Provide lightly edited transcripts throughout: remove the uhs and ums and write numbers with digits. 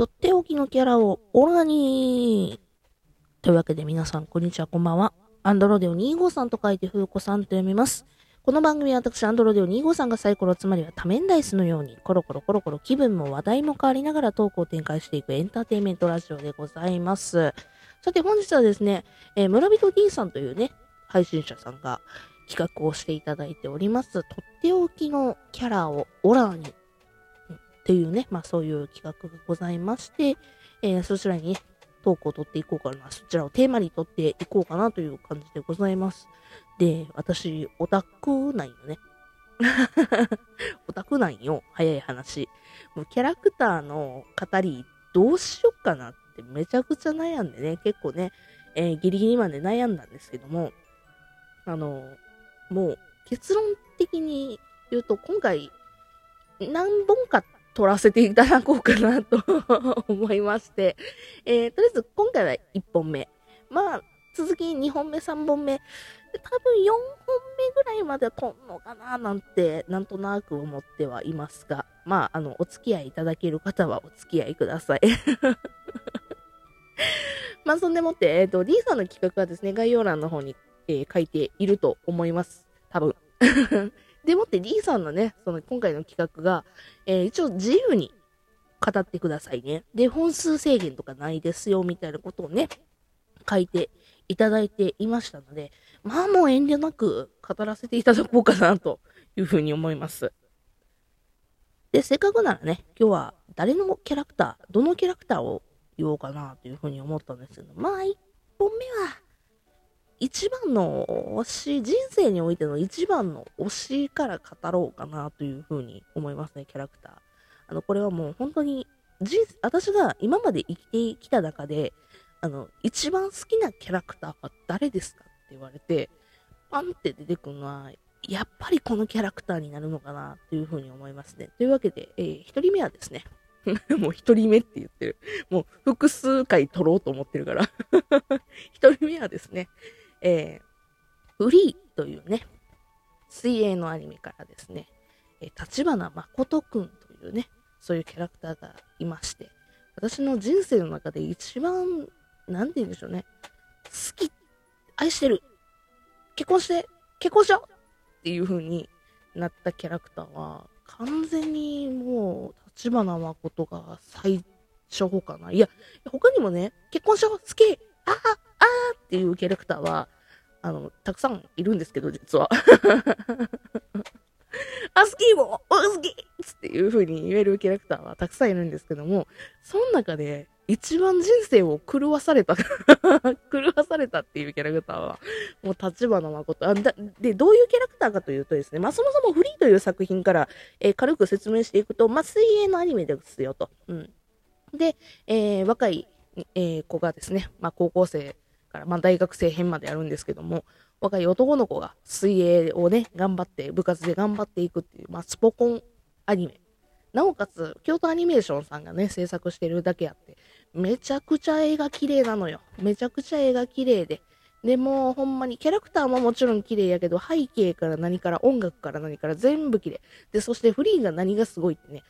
とっておきのキャラをオロナにーというわけで、皆さんこんにちは、こんばんは。アンドロデオ253と書いて風子さんと読みます。この番組は私アンドロデオ253がサイコロ、つまりは多面ダイスのようにコロコロコロコロ気分も話題も変わりながらトークを展開していくエンターテインメントラジオでございます。さて本日はですね、村人 D さんというね配信者さんが企画をしていただいております、とっておきのキャラをオラにっていうね、まあそういう企画がございまして、そちらに、ね、トークを取っていこうかな、そちらをテーマに取っていこうかなという感じでございます。で、私オタクなんよねオタクなんよ、早い話。もうキャラクターの語りどうしよっかなってめちゃくちゃ悩んでね、結構ね、ギリギリまで悩んだんですけども、もう結論的に言うと、今回何本か撮らせていただこうかなと思いまして、とりあえず今回は1本目、まあ続き2本目3本目、多分4本目ぐらいまで撮んのかななんてなんとなく思ってはいますが、まあお付き合いいただける方はお付き合いくださいまあそんでもって、D さんの企画はですね概要欄の方に書いていると思います。多分。でもって D さんのね、その今回の企画が、一応自由に語ってくださいね。で、本数制限とかないですよみたいなことをね、書いていただいていましたので、まあもう遠慮なく語らせていただこうかなというふうに思います。で、せっかくならね、今日は誰のキャラクター、どのキャラクターを言おうかなというふうに思ったんですけど、まあ1本目は、一番の推し、人生においての一番の推しから語ろうかなというふうに思いますね、キャラクター。これはもう本当に、私が今まで生きてきた中で、一番好きなキャラクターは誰ですかって言われて、パンって出てくるのは、やっぱりこのキャラクターになるのかなというふうに思いますね。というわけで、一人目はですね、もう一人目って言ってる。もう複数回撮ろうと思ってるから。一人目はですね、フリーというね、水泳のアニメからですね、立花誠くんというね、そういうキャラクターがいまして、私の人生の中で一番、なんて言うんでしょうね、好き、愛してる、結婚しようっていう風になったキャラクターは、完全にもう、立花誠が最初かな。いや、他にもね、結婚しよう、好き、ああっていうキャラクターはたくさんいるんですけど、実はあ、好きも好きっていう風に言えるキャラクターはたくさんいるんですけども、その中で一番人生を狂わされたっていうキャラクターはもう立花誠で、どういうキャラクターかというとですね、まあそもそもフリーという作品から、軽く説明していくと、まあ水泳のアニメですよと、うん、で、若い子がですね、まあ、高校生から、まあ、大学生編までやるんですけども、若い男の子が水泳をね頑張って、部活で頑張っていくっていう、まあ、スポコンアニメ、なおかつ京都アニメーションさんがね制作してるだけあって、めちゃくちゃ絵が綺麗なのよ。めちゃくちゃ絵が綺麗で、でもうほんまにキャラクターももちろん綺麗やけど、背景から何から音楽から何から全部綺麗で、そしてフリーが何がすごいってね、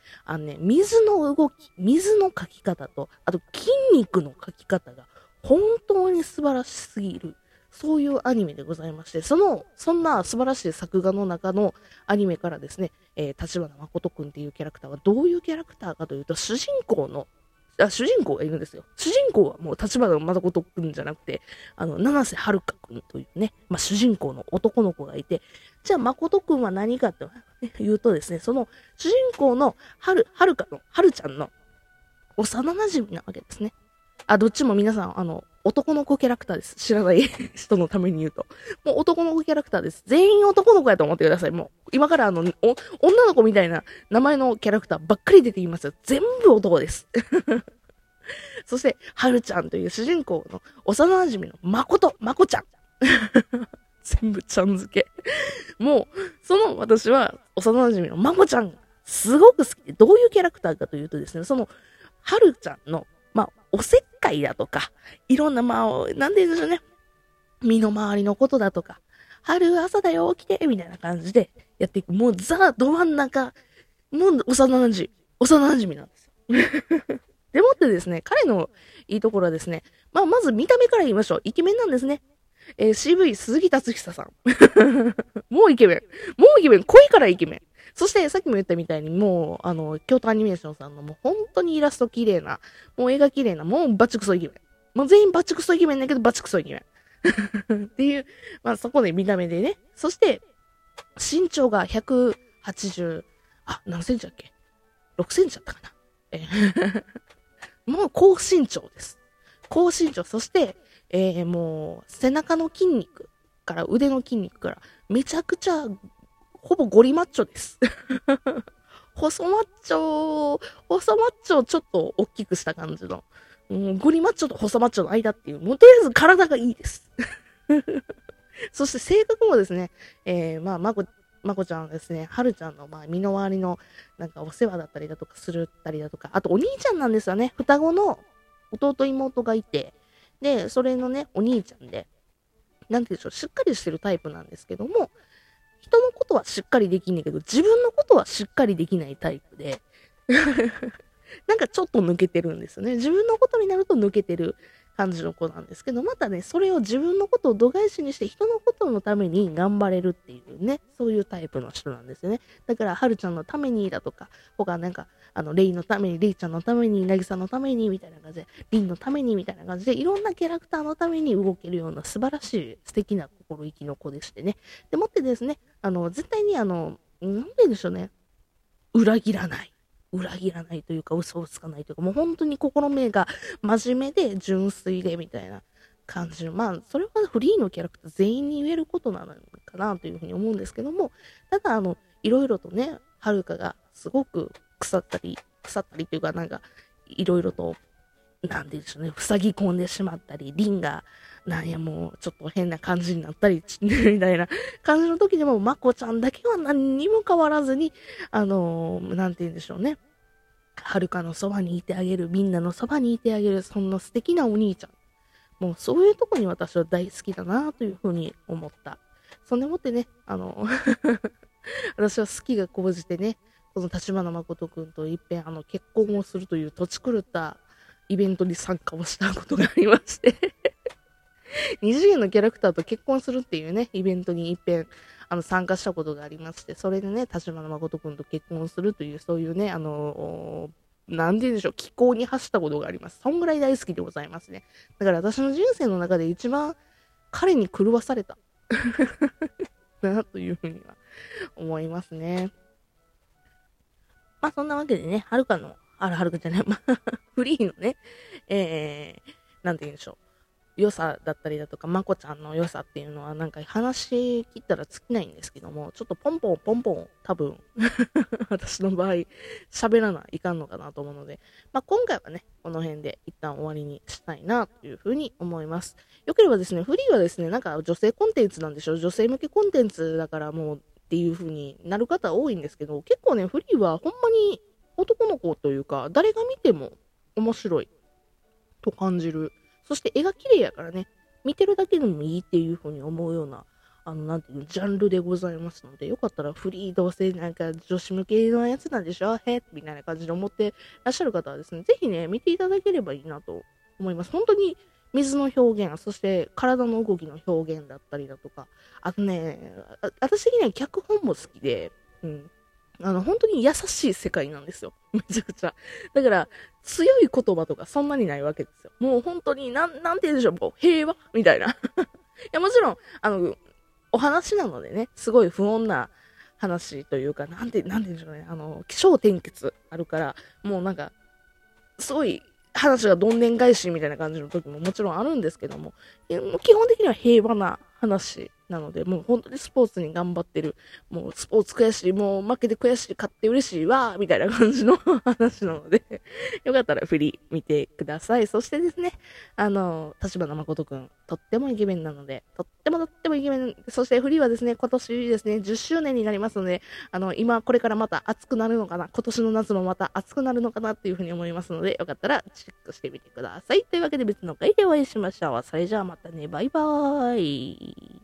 水の動き、水の描き方と、あと筋肉の描き方が本当に素晴らしすぎる、そういうアニメでございまして、そんな素晴らしい作画の中のアニメからですね、立花誠くんっていうキャラクターはどういうキャラクターかというと、主人公がいるんですよ。主人公はもう立花誠くんじゃなくて、七瀬遥くんというね、まあ、主人公の男の子がいて、じゃあ誠くんは何かって言うとですね、その主人公の遥ちゃんの幼馴染なわけですね。あ、どっちも皆さん、男の子キャラクターです。知らない人のために言うと。もう男の子キャラクターです。全員男の子やと思ってください。もう、今から女の子みたいな名前のキャラクターばっかり出てきますよ。全部男です。そして、はるちゃんという主人公の幼馴染のまこちゃん。全部ちゃん付け。もう、私は幼馴染のまこちゃんがすごく好きで、どういうキャラクターかというとですね、その、はるちゃんの、まあ、おせっかいだとか、いろんな、まあ、なんて言うんでしょうね。身の回りのことだとか、春朝だよ、起きて、みたいな感じでやっていく。もう、ザ・ど真ん中、もう幼馴染みなんですよ。でもっでですね、彼のいいところはですね、まず見た目から言いましょう。イケメンなんですね。CV 鈴木達久さん。もうイケメン。濃いからイケメン。そして、さっきも言ったみたいに、もう、京都アニメーションさんの、もう本当にイラスト綺麗な、もう絵が綺麗な、もうバチクソイケメン。もう全員バチクソイケメンだけど、バチクソイケメン。っていう、そこで見た目でね。そして、身長が180、何センチだっけ ?6 センチだったかな。もう高身長です。高身長。そして、もう、背中の筋肉から腕の筋肉から、めちゃくちゃ、ほぼゴリマッチョです。細マッチョをちょっと大きくした感じの、ゴリマッチョと細マッチョの間っていう、もうとりあえず体がいいです。そして性格もですね、まこちゃんですね、はるちゃんの身の回りのなんかお世話だったりだとかあとお兄ちゃんなんですよね。双子の弟妹がいて、で、それのね、お兄ちゃんで、なんていうんでしょう、しっかりしてるタイプなんですけども、人のことはしっかりできんねんけど、自分のことはしっかりできないタイプで、なんかちょっと抜けてるんですよね。自分のことになると抜けてる感じの子なんですけど、またね、それを自分のことを度外視にして人のことのために頑張れるっていうね、そういうタイプの人なんですよね。だから、はるちゃんのためにだとか、他なんか、レイのために、レイちゃんのために、なぎさのために、みたいな感じで、リンのために、みたいな感じで、いろんなキャラクターのために動けるような素晴らしい素敵な心意気の子でしてね。でもってですね、絶対になんて言うんでしょうね、裏切らないというか、嘘をつかないというか、もう本当に心目が真面目で純粋でみたいな感じの、それはフリーのキャラクター全員に言えることなのかなというふうに思うんですけども、ただいろいろとね、はるかがすごく腐ったりというか、なんかいろいろと、なんでしょうね、塞ぎ込んでしまったり、リンが、もうちょっと変な感じになったり、みたいな感じの時でも、まこちゃんだけは何にも変わらずに、なんて言うんでしょうね、はるかのそばにいてあげる、みんなのそばにいてあげる、そんな素敵なお兄ちゃん。もうそういうとこに私は大好きだなというふうに思った。そんでもってね、私は好きが高じてね、この立花誠くんといっぺん結婚をするという土地狂ったイベントに参加をしたことがありまして、二次元のキャラクターと結婚するっていうね、イベントに一遍参加したことがありまして、それでね、立花誠くんと結婚するという、そういうね、なんて言うんでしょう、気候に走ったことがあります。そんぐらい大好きでございますね。だから私の人生の中で一番彼に狂わされたなというふうには思いますね。そんなわけでね、はるかじゃない、フリーのね、なんて言うんでしょう、良さだったりだとか、まこちゃんの良さっていうのは、なんか話し切ったら尽きないんですけども、ちょっとポンポン、多分、私の場合、喋らないかんのかなと思うので、今回はね、この辺で一旦終わりにしたいな、というふうに思います。よければですね、フリーはですね、なんか女性コンテンツなんでしょう、女性向けコンテンツだからもうっていうふうになる方多いんですけど、結構ね、フリーはほんまに、男の子というか、誰が見ても面白いと感じる。そして絵が綺麗やからね、見てるだけでもいいっていう風に思うような、なんていうジャンルでございますので、よかったらフリー、どうせなんか女子向けのやつなんでしょへみたいな感じで思ってらっしゃる方はですね、ぜひね、見ていただければいいなと思います。本当に水の表現、そして体の動きの表現だったりだとか、あとね、私的には脚本も好きで、本当に優しい世界なんですよ。めちゃくちゃ。だから、強い言葉とかそんなにないわけですよ。もう本当に、なんて言うんでしょう、もう平和みたいな。いや、もちろん、お話なのでね、すごい不穏な話というか、なんて言うんでしょうね、起承転結あるから、もうなんか、すごい話がどんでん返しみたいな感じの時ももちろんあるんですけども、基本的には平和な話。なので、もう本当にスポーツに頑張ってる、もうスポーツ悔しい、もう負けて悔しい、勝って嬉しいわーみたいな感じの話なのでよかったらフリー見てください。そしてですね、立花誠くん、とってもイケメンなので、とってもイケメン。そしてフリーはですね、今年ですね、10周年になりますので、今これからまた暑くなるのかな、今年の夏もまた暑くなるのかなっていうふうに思いますので、よかったらチェックしてみてください。というわけで別の回でお会いしましょう。それじゃあまたね、バイバーイ。